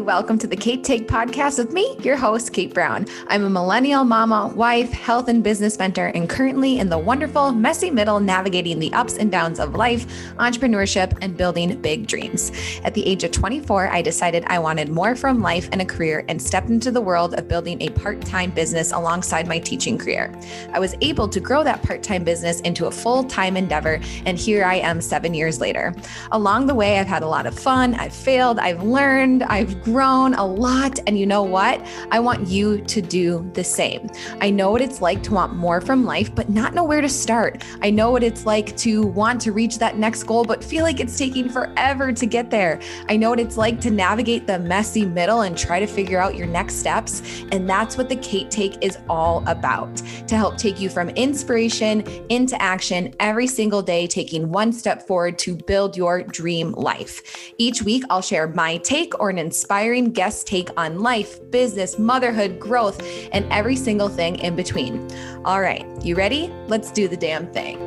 everybody. Welcome to the Kate Take Podcast with me, your host, Kate Brown. I'm a millennial mama, wife, health and business mentor, and currently in the wonderful messy middle, navigating the ups and downs of life, entrepreneurship, and building big dreams. At the age of 24, I decided I wanted more from life and a career and stepped into the world of building a part-time business alongside my teaching career. I was able to grow that part-time business into a full-time endeavor, and here I am 7 years later. Along the way, I've had a lot of fun, I've failed, I've learned, I've grown a lot, and you know what? I want you to do the same. I know what it's like to want more from life, but not know where to start. I know what it's like to want to reach that next goal, but feel like it's taking forever to get there. I know what it's like to navigate the messy middle and try to figure out your next steps, and that's what the Kate Take is all about, to help take you from inspiration into action every single day, taking one step forward to build your dream life. Each week, I'll share my take or an inspiring guest take on life, business, motherhood, growth, and every single thing in between. All right, you ready? Let's do the damn thing.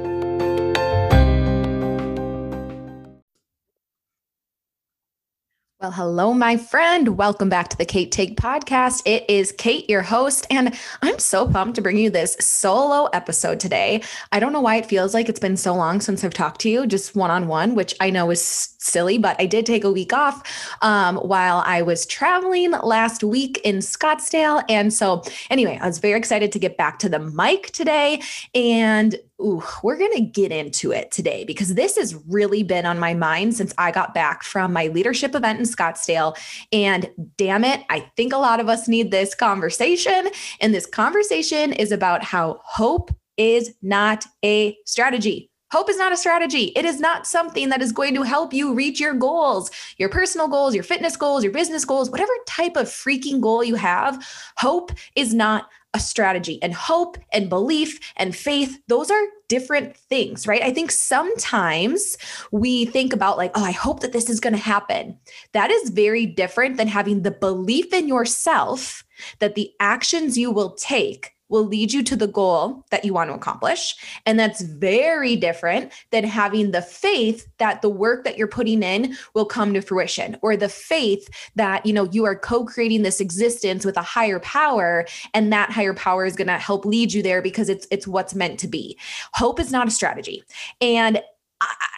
Well, hello, my friend. Welcome back to the Kate Take Podcast. It is Kate, your host, and I'm so pumped to bring you this solo episode today. I don't know why it feels like it's been so long since I've talked to you just one-on-one, which I know is silly, but I did take a week off while I was traveling last week in Scottsdale. And so anyway, I was very excited to get back to the mic today, and we're going to get into it today because this has really been on my mind since I got back from my leadership event in Scottsdale. And damn it, I think a lot of us need this conversation. And this conversation is about how hope is not a strategy. Hope is not a strategy. It is not something that is going to help you reach your goals, your personal goals, your fitness goals, your business goals, whatever type of freaking goal you have. Hope is not a strategy, and hope and belief and faith, those are different things, right? I think sometimes we think about like, oh, I hope that this is going to happen. That is very different than having the belief in yourself that the actions you will take will lead you to the goal that you want to accomplish. And that's very different than having the faith that the work that you're putting in will come to fruition, or the faith that, you know, you are co-creating this existence with a higher power, and that higher power is going to help lead you there because it's what's meant to be. Hope is not a strategy. And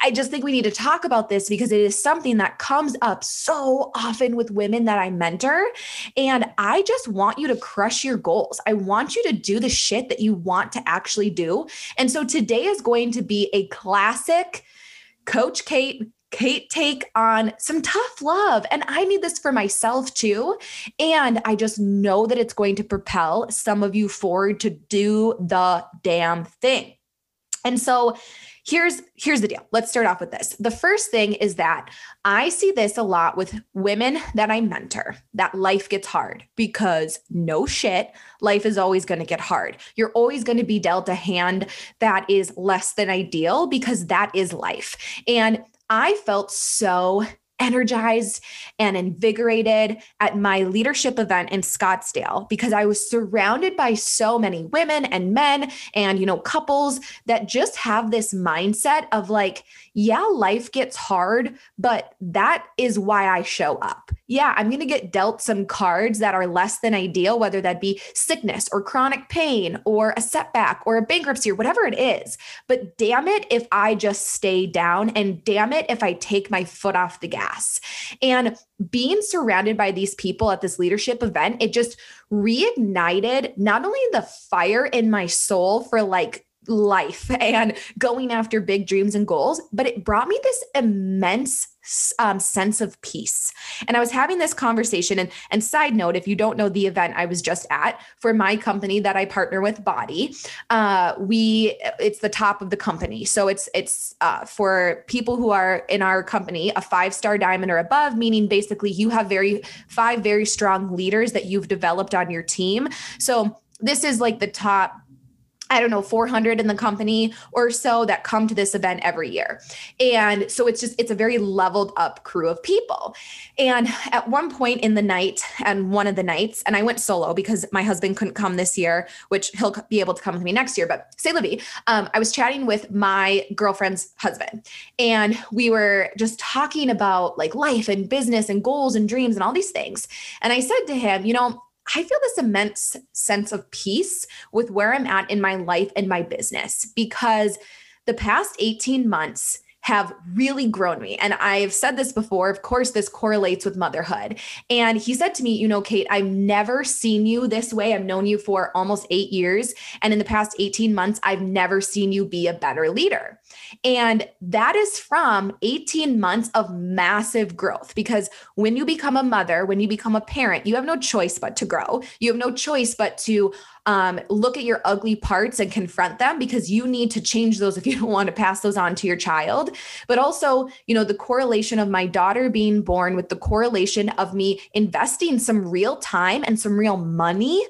I just think we need to talk about this because it is something that comes up so often with women that I mentor. And I just want you to crush your goals. I want you to do the shit that you want to actually do. And so today is going to be a classic Coach Kate take on some tough love. And I need this for myself too. And I just know that it's going to propel some of you forward to do the damn thing. And so here's the deal. Let's start off with this. The first thing is that I see this a lot with women that I mentor, that life gets hard, because no shit, life is always going to get hard. You're always going to be dealt a hand that is less than ideal, because that is life. And I felt so energized and invigorated at my leadership event in Scottsdale because I was surrounded by so many women and men and, you know, couples that just have this mindset of like, yeah, life gets hard, but that is why I show up. Yeah, I'm going to get dealt some cards that are less than ideal, whether that be sickness or chronic pain or a setback or a bankruptcy or whatever it is. But damn it, if I just stay down, and damn it, if I take my foot off the gas. And being surrounded by these people at this leadership event, it just reignited not only the fire in my soul for like life and going after big dreams and goals, but it brought me this immense sense of peace. And I was having this conversation, and side note, if you don't know the event I was just at for my company that I partner with, Body, it's the top of the company. So it's for people who are in our company, a 5-star diamond or above, meaning basically you have five very strong leaders that you've developed on your team. So this is like the top I don't know, 400 in the company or so that come to this event every year. And so it's just, it's a very leveled up crew of people. And at one point in the night and one of the nights, and I went solo because my husband couldn't come this year, which he'll be able to come with me next year, but c'est la vie. I was chatting with my girlfriend's husband and we were just talking about like life and business and goals and dreams and all these things. And I said to him, you know, I feel this immense sense of peace with where I'm at in my life and my business, because the past 18 months have really grown me. And I've said this before, of course, this correlates with motherhood. And he said to me, you know, Kate, I've never seen you this way. I've known you for almost 8 years. And in the past 18 months, I've never seen you be a better leader. And that is from 18 months of massive growth, because when you become a mother, when you become a parent, you have no choice but to grow. You have no choice but to look at your ugly parts and confront them, because you need to change those if you don't want to pass those on to your child. But also, you know, the correlation of my daughter being born with the correlation of me investing some real time and some real money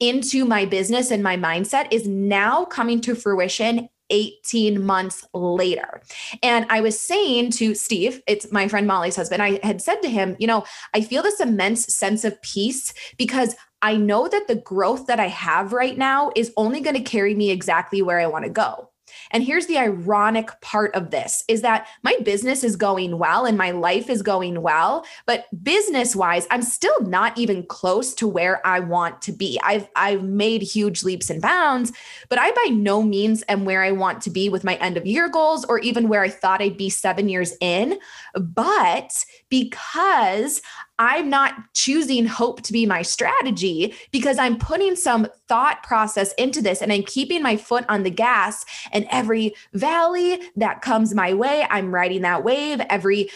into my business and my mindset is now coming to fruition 18 months later. And I was saying to Steve, it's my friend Molly's husband, I had said to him, you know, I feel this immense sense of peace because I know that the growth that I have right now is only going to carry me exactly where I want to go. And here's the ironic part of this is that my business is going well and my life is going well, but business-wise, I'm still not even close to where I want to be. I've made huge leaps and bounds, but I by no means am where I want to be with my end of year goals or even where I thought I'd be 7 years in. But because I'm not choosing hope to be my strategy, because I'm putting some thought process into this and I'm keeping my foot on the gas, and every valley that comes my way, I'm riding that wave. Every,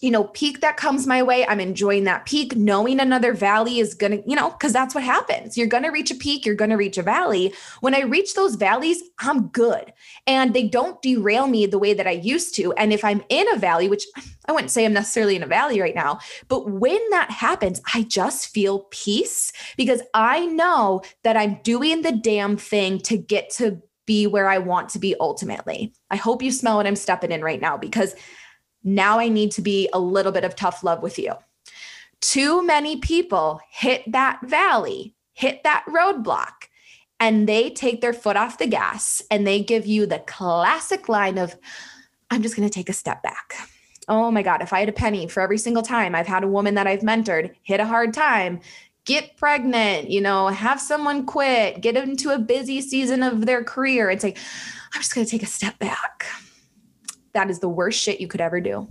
you know, peak that comes my way, I'm enjoying that peak, knowing another valley is going to, you know, because that's what happens. You're going to reach a peak. You're going to reach a valley. When I reach those valleys, I'm good. And they don't derail me the way that I used to. And if I'm in a valley, which I wouldn't say I'm necessarily in a valley right now, but when that happens, I just feel peace because I know that I'm doing the damn thing to get to be where I want to be ultimately. I hope you smell what I'm stepping in right now, because now I need to be a little bit of tough love with you. Too many people hit that valley, hit that roadblock, and they take their foot off the gas and they give you the classic line of, I'm just going to take a step back. Oh my God, if I had a penny for every single time I've had a woman that I've mentored hit a hard time, get pregnant, you know, have someone quit, get into a busy season of their career and say, I'm just going to take a step back. That is the worst shit you could ever do.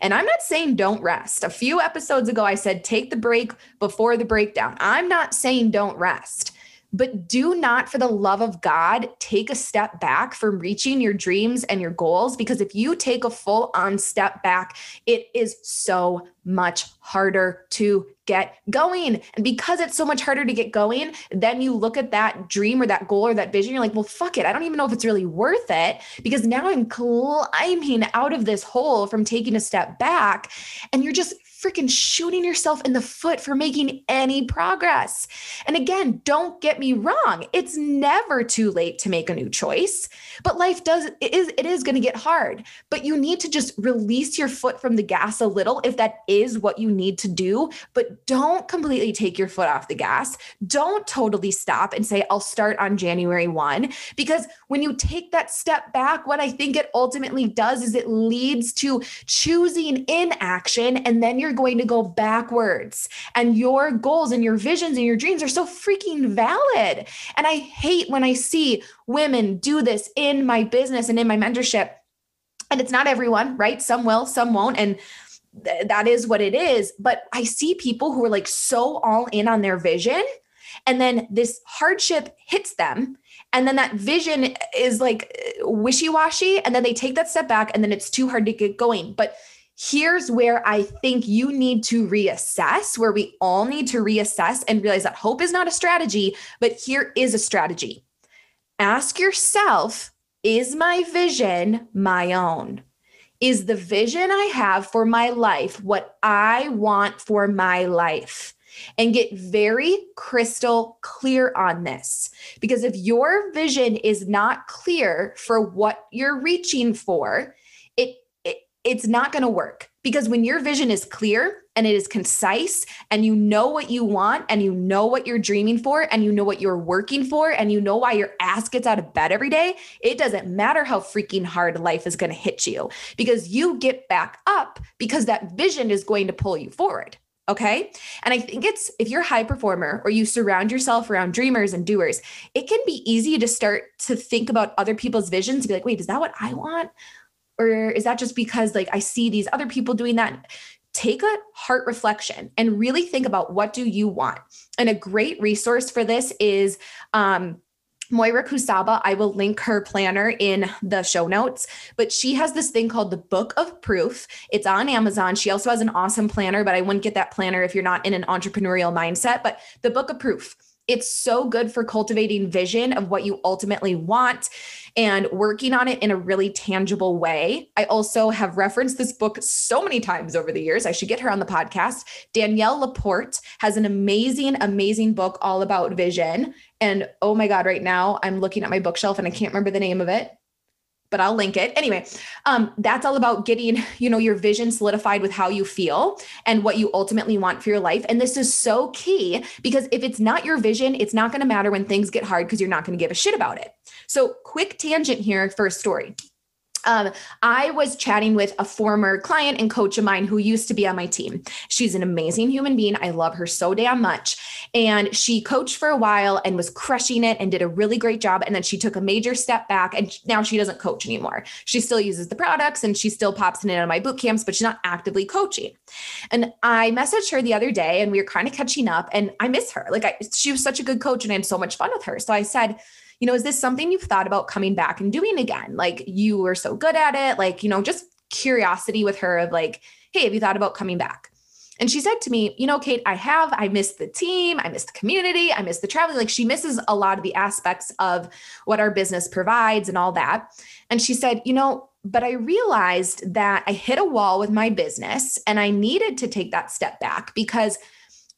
And I'm not saying don't rest. A few episodes ago, I said, take the break before the breakdown. I'm not saying don't rest, but do not, for the love of God, take a step back from reaching your dreams and your goals. Because if you take a full on step back, it is so much harder to get going. And because it's so much harder to get going, then you look at that dream or that goal or that vision, you're like, well, fuck it. I don't even know if it's really worth it, because now I'm climbing out of this hole from taking a step back, and you're just freaking shooting yourself in the foot for making any progress. And again, don't get me wrong. It's never too late to make a new choice, but life it is going to get hard, but you need to just release your foot from the gas a little if that is what you need to do, but don't completely take your foot off the gas. Don't totally stop and say, I'll start on January 1, because when you take that step back, what I think it ultimately does is it leads to choosing inaction, and then you're going to go backwards, and your goals and your visions and your dreams are so freaking valid. And I hate when I see women do this in my business and in my mentorship, and it's not everyone, right? Some will, some won't. And that is what it is. But I see people who are like so all in on their vision, and then this hardship hits them, and then that vision is like wishy-washy, and then they take that step back, and then it's too hard to get going. But here's where I think you need to reassess, where we all need to reassess and realize that hope is not a strategy, but here is a strategy. Ask yourself, is my vision my own? Is the vision I have for my life what I want for my life? and get very crystal clear on this. Because if your vision is not clear for what you're reaching for, it's not going to work. Because when your vision is clear and it is concise and you know what you want and you know what you're dreaming for and you know what you're working for and you know why your ass gets out of bed every day, it doesn't matter how freaking hard life is going to hit you, because you get back up because that vision is going to pull you forward. Okay. And I think it's, if you're a high performer or you surround yourself around dreamers and doers, it can be easy to start to think about other people's visions and be like, wait, is that what I want? Or is that just because like I see these other people doing that? Take a heart reflection and really think about, what do you want? And a great resource for this is Moira Kucaba. I will link her planner in the show notes, but she has this thing called The Book of Proof. It's on Amazon. She also has an awesome planner, but I wouldn't get that planner if you're not in an entrepreneurial mindset. But The Book of Proof, it's so good for cultivating vision of what you ultimately want and working on it in a really tangible way. I also have referenced this book so many times over the years. I should get her on the podcast. Danielle Laporte has an amazing, amazing book all about vision. And oh my God, right now I'm looking at my bookshelf and I can't remember the name of it, but I'll link it. Anyway, that's all about getting, your vision solidified with how you feel and what you ultimately want for your life. And this is so key, because if it's not your vision, it's not going to matter when things get hard, because you're not going to give a shit about it. So quick tangent here for a story. I was chatting with a former client and coach of mine who used to be on my team. She's an amazing human being. I love her so damn much. And she coached for a while and was crushing it and did a really great job. And then she took a major step back, and now she doesn't coach anymore. She still uses the products and she still pops in and out of my boot camps, but she's not actively coaching. And I messaged her the other day and we were kind of catching up, and I miss her. She was such a good coach and I had so much fun with her. So I said, is this something you've thought about coming back and doing again? You were so good at it. Just curiosity with her of hey, have you thought about coming back? And she said to me, Kate, I miss the team. I miss the community. I miss the traveling. She misses a lot of the aspects of what our business provides and all that. And she said, but I realized that I hit a wall with my business and I needed to take that step back, because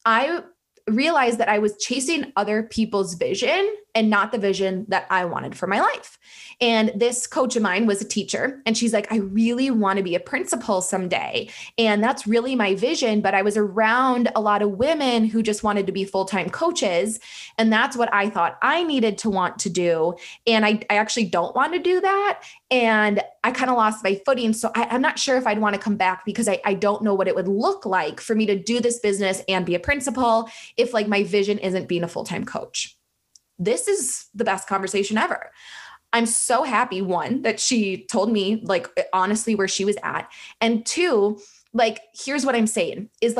I realized that I was chasing other people's vision and not the vision that I wanted for my life. And this coach of mine was a teacher, and she's I really want to be a principal someday. And that's really my vision. But I was around a lot of women who just wanted to be full-time coaches. And that's what I thought I needed to want to do. And I actually don't want to do that. And I kind of lost my footing. So I'm not sure if I'd want to come back, because I don't know what it would look like for me to do this business and be a principal if my vision isn't being a full-time coach. This is the best conversation ever. I'm so happy, one, that she told me honestly where she was at. And two, here's what I'm saying is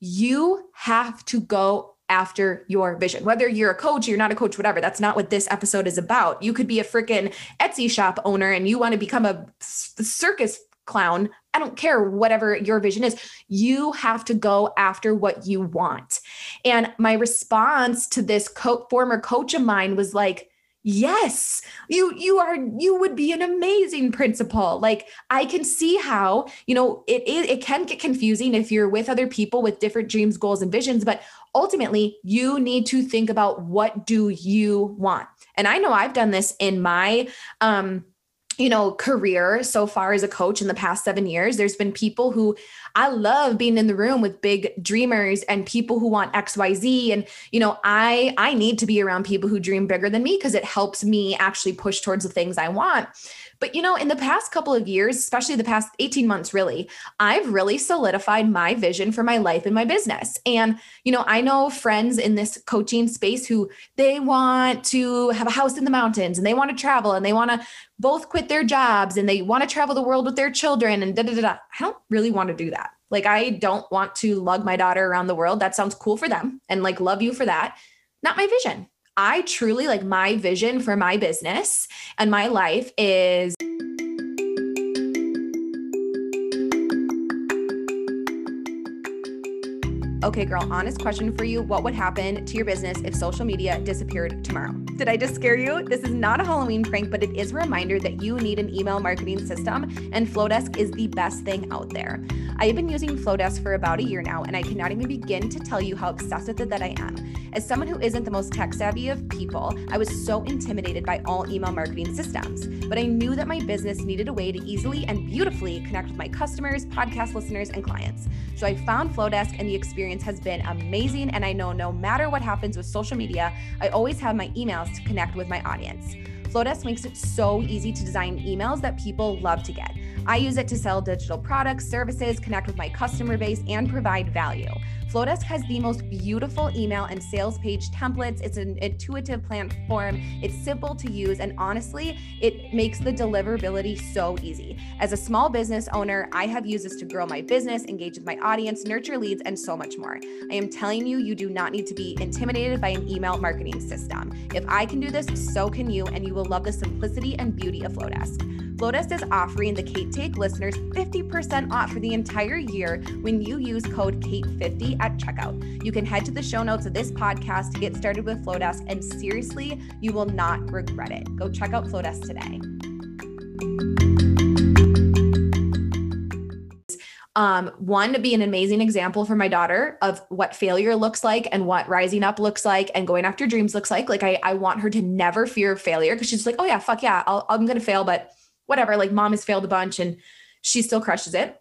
you have to go after your vision, whether you're a coach, you're not a coach, whatever. That's not what this episode is about. You could be a freaking Etsy shop owner and you want to become a circus clown. I don't care whatever your vision is. You have to go after what you want. And my response to this former coach of mine was yes, you would be an amazing principal. I can see how, it can get confusing if you're with other people with different dreams, goals, and visions, but ultimately you need to think about, what do you want? And I know I've done this in my, career so far as a coach in the past 7 years. There's been people who, I love being in the room with big dreamers and people who want XYZ. And, I need to be around people who dream bigger than me, because it helps me actually push towards the things I want. But, in the past couple of years, especially the past 18 months, really, I've really solidified my vision for my life and my business. And, I know friends in this coaching space who, they want to have a house in the mountains and they want to travel and they want to both quit their jobs and they want to travel the world with their children and I don't really want to do that. I don't want to lug my daughter around the world. That sounds cool for them. And love you for that. Not my vision. I truly my vision for my business and my life is okay, girl, honest question for you. What would happen to your business if social media disappeared tomorrow? Did I just scare you? This is not a Halloween prank, but it is a reminder that you need an email marketing system, and Flowdesk is the best thing out there. I have been using Flowdesk for about a year now, and I cannot even begin to tell you how obsessed with it that I am. As someone who isn't the most tech-savvy of people, I was so intimidated by all email marketing systems, but I knew that my business needed a way to easily and beautifully connect with my customers, podcast listeners, and clients. So I found Flowdesk, and the experience has been amazing, and I know no matter what happens with social media, I always have my emails to connect with my audience. Flowdesk makes it so easy to design emails that people love to get. I use it to sell digital products, services, connect with my customer base, and provide value. Flowdesk has the most beautiful email and sales page templates. It's an intuitive platform. It's simple to use, and honestly, it makes the deliverability so easy. As a small business owner, I have used this to grow my business, engage with my audience, nurture leads, and so much more. I am telling you, you do not need to be intimidated by an email marketing system. If I can do this, so can you, and you will love the simplicity and beauty of Flowdesk. Flowdesk is offering the Kate Take listeners 50% off for the entire year when you use code CAIT50 at checkout. You can head to the show notes of this podcast to get started with Flowdesk, and seriously, you will not regret it. Go check out Flowdesk today. One, to be an amazing example for my daughter of what failure looks like and what rising up looks like and going after dreams looks like. Like I want her to never fear failure, because she's like, oh yeah, fuck yeah, I'm going to fail, but whatever, like mom has failed a bunch and she still crushes it.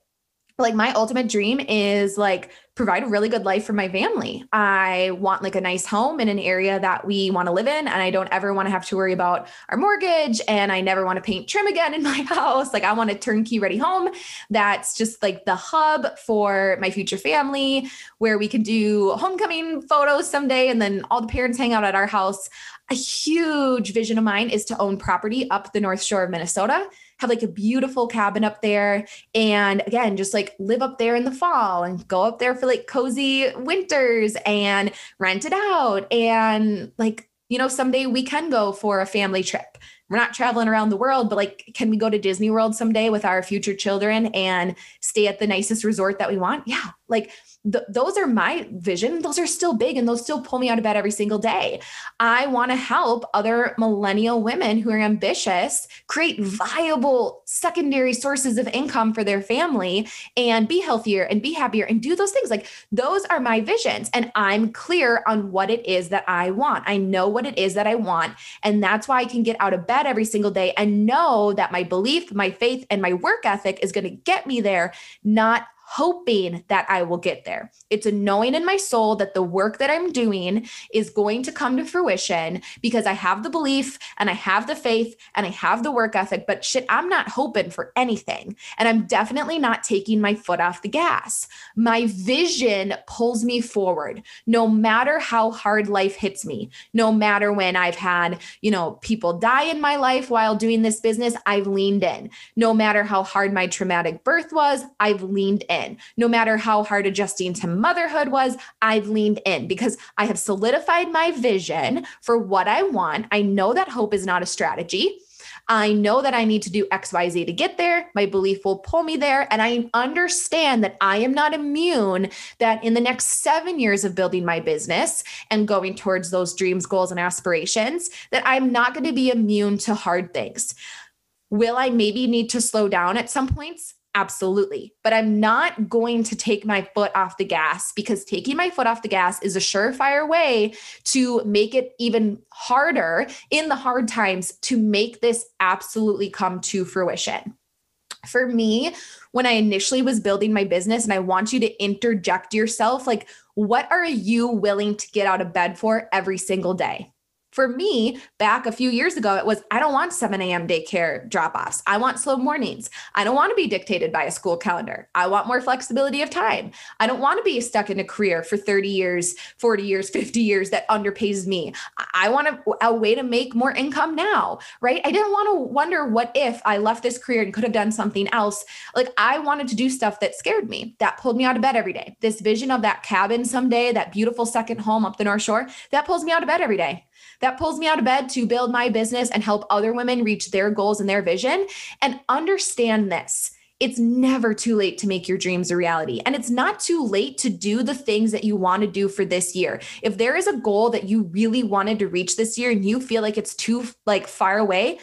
But like my ultimate dream is like provide a really good life for my family. I want like a nice home in an area that we want to live in. And I don't ever want to have to worry about our mortgage. And I never want to paint trim again in my house. Like I want a turnkey ready home. That's just like the hub for my future family, where we can do homecoming photos someday. And then all the parents hang out at our house. A huge vision of mine is to own property up the North Shore of Minnesota, have like a beautiful cabin up there. And again, just like live up there in the fall and go up there for like cozy winters and rent it out. And like, you know, someday we can go for a family trip. We're not traveling around the world, but like, can we go to Disney World someday with our future children and stay at the nicest resort that we want? Yeah. Like those are my vision. Those are still big, and those still pull me out of bed every single day. I want to help other millennial women who are ambitious create viable secondary sources of income for their family and be healthier and be happier and do those things. Like those are my visions, and I'm clear on what it is that I want. I know what it is that I want. And that's why I can get out of bed every single day and know that my belief, my faith, and my work ethic is going to get me there, not hoping that I will get there. It's a knowing in my soul that the work that I'm doing is going to come to fruition because I have the belief and I have the faith and I have the work ethic, but shit, I'm not hoping for anything. And I'm definitely not taking my foot off the gas. My vision pulls me forward no matter how hard life hits me, no matter when I've had, you know, people die in my life while doing this business, I've leaned in. No matter how hard my traumatic birth was, I've leaned in. No matter how hard adjusting to motherhood was, I've leaned in because I have solidified my vision for what I want. I know that hope is not a strategy. I know that I need to do X, Y, Z to get there. My belief will pull me there. And I understand that I am not immune, that in the next 7 years of building my business and going towards those dreams, goals, and aspirations, that I'm not going to be immune to hard things. Will I maybe need to slow down at some points? Absolutely. But I'm not going to take my foot off the gas, because taking my foot off the gas is a surefire way to make it even harder in the hard times to make this absolutely come to fruition. For me, when I initially was building my business, and I want you to interject yourself, like, what are you willing to get out of bed for every single day? For me, back a few years ago, it was, I don't want 7 a.m. daycare drop-offs. I want slow mornings. I don't want to be dictated by a school calendar. I want more flexibility of time. I don't want to be stuck in a career for 30 years, 40 years, 50 years that underpays me. I want a way to make more income now, right? I didn't want to wonder what if I left this career and could have done something else. Like I wanted to do stuff that scared me, that pulled me out of bed every day. This vision of that cabin someday, that beautiful second home up the North Shore, that pulls me out of bed every day. That pulls me out of bed to build my business and help other women reach their goals and their vision. And understand this, it's never too late to make your dreams a reality. And it's not too late to do the things that you want to do for this year. If there is a goal that you really wanted to reach this year and you feel like it's too far away,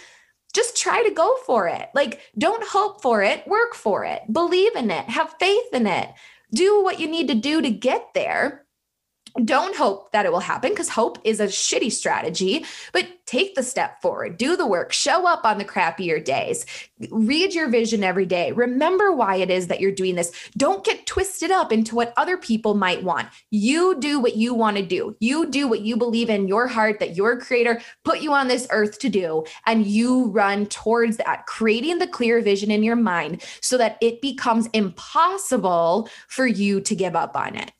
Just try to go for it. Like, don't hope for it, work for it, believe in it, have faith in it, do what you need to do to get there. Don't hope that it will happen, because hope is a shitty strategy, but take the step forward, do the work, show up on the crappier days, read your vision every day. Remember why it is that you're doing this. Don't get twisted up into what other people might want. You do what you want to do. You do what you believe in your heart that your creator put you on this earth to do. And you run towards that, creating the clear vision in your mind so that it becomes impossible for you to give up on it.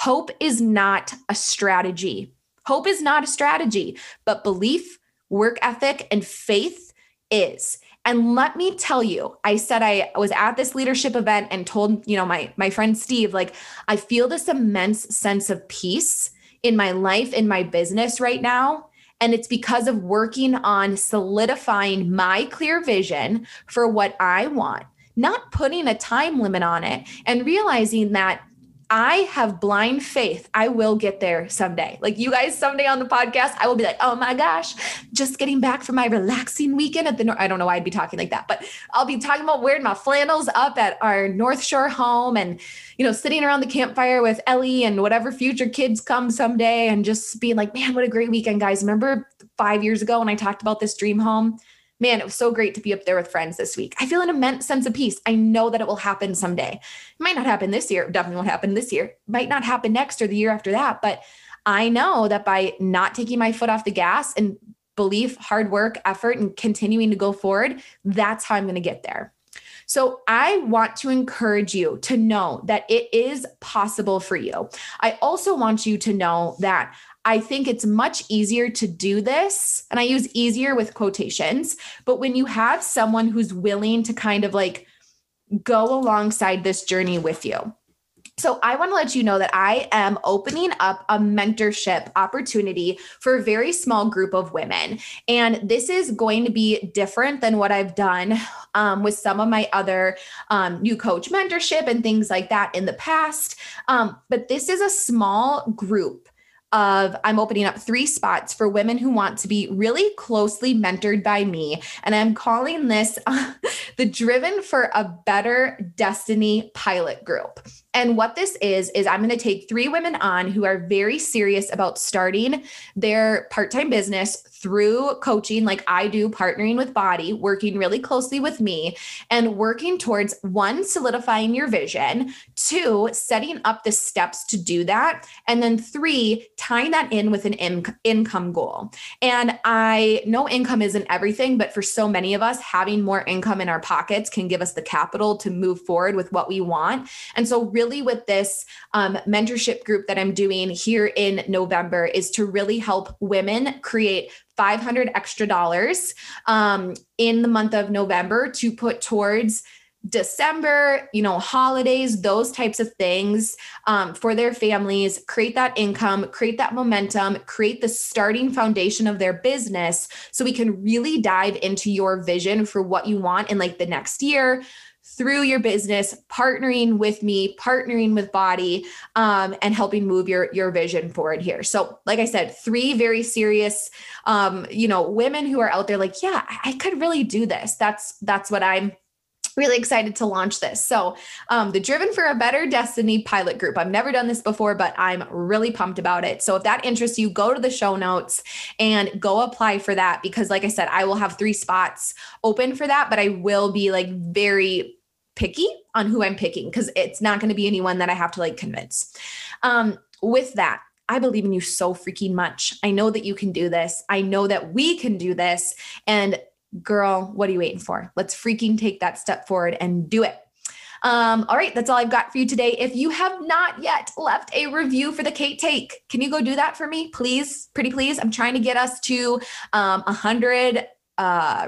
Hope is not a strategy. Hope is not a strategy, but belief, work ethic, and faith is. And let me tell you, I said I was at this leadership event and told, my friend Steve, like, I feel this immense sense of peace in my life, in my business right now. And it's because of working on solidifying my clear vision for what I want, not putting a time limit on it, and realizing that I have blind faith. I will get there someday. Like you guys, someday on the podcast, I will be like, oh my gosh, just getting back from my relaxing weekend at the I don't know why I'd be talking like that, but I'll be talking about wearing my flannels up at our North Shore home and, sitting around the campfire with Ellie and whatever future kids come someday and just being like, man, what a great weekend, guys. Remember 5 years ago when I talked about this dream home? Man, it was so great to be up there with friends this week. I feel an immense sense of peace. I know that it will happen someday. It might not happen this year. It definitely won't happen this year. It might not happen next or the year after that. But I know that by not taking my foot off the gas and belief, hard work, effort, and continuing to go forward, that's how I'm going to get there. So I want to encourage you to know that it is possible for you. I also want you to know that I think it's much easier to do this, and I use easier with quotations, but when you have someone who's willing to kind of like go alongside this journey with you. So I want to let you know that I am opening up a mentorship opportunity for a very small group of women. And this is going to be different than what I've done with some of my other new coach mentorship and things like that in the past. But this is a small group of, I'm opening up 3 spots for women who want to be really closely mentored by me. And I'm calling this the Driven for a Better Destiny pilot group. And what this is I'm going to take 3 women on who are very serious about starting their part-time business through coaching, like I do, partnering with Body, working really closely with me, and working towards 1, solidifying your vision, 2, setting up the steps to do that, and then 3, tying that in with an income goal. And I know income isn't everything, but for so many of us, having more income in our pockets can give us the capital to move forward with what we want. And so really with this mentorship group that I'm doing here in November is to really help women create $500 extra dollars in the month of November to put towards December, holidays, those types of things for their families, create that income, create that momentum, create the starting foundation of their business so we can really dive into your vision for what you want in like the next year through your business, partnering with me, partnering with Body, and helping move your vision forward here. So like I said, 3 very serious, women who are out there like, yeah, I could really do this. That's what I'm really excited to launch this. So the Driven for a Better Destiny pilot group. I've never done this before, but I'm really pumped about it. So if that interests you, go to the show notes and go apply for that. Because like I said, I will have 3 spots open for that, but I will be like very picky on who I'm picking because it's not going to be anyone that I have to like convince. With that, I believe in you so freaking much. I know that you can do this. I know that we can do this. And girl, what are you waiting for? Let's freaking take that step forward and do it. All right, that's all I've got for you today. If you have not yet left a review for the Kate Take, can you go do that for me? Please, pretty please. I'm trying to get us to 100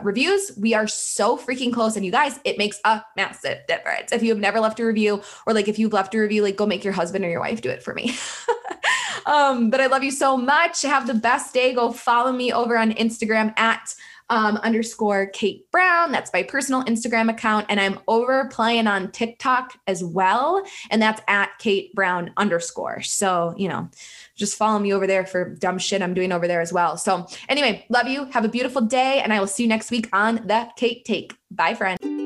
reviews. We are so freaking close. And you guys, it makes a massive difference. If you have never left a review, or like if you've left a review, like go make your husband or your wife do it for me. But I love you so much. Have the best day. Go follow me over on Instagram at _Kate Brown. That's my personal Instagram account. And I'm over playing on TikTok as well. And that's @KateBrown_. So, you know, just follow me over there for dumb shit I'm doing over there as well. So anyway, love you. Have a beautiful day. And I will see you next week on The Kate Take. Bye, friend.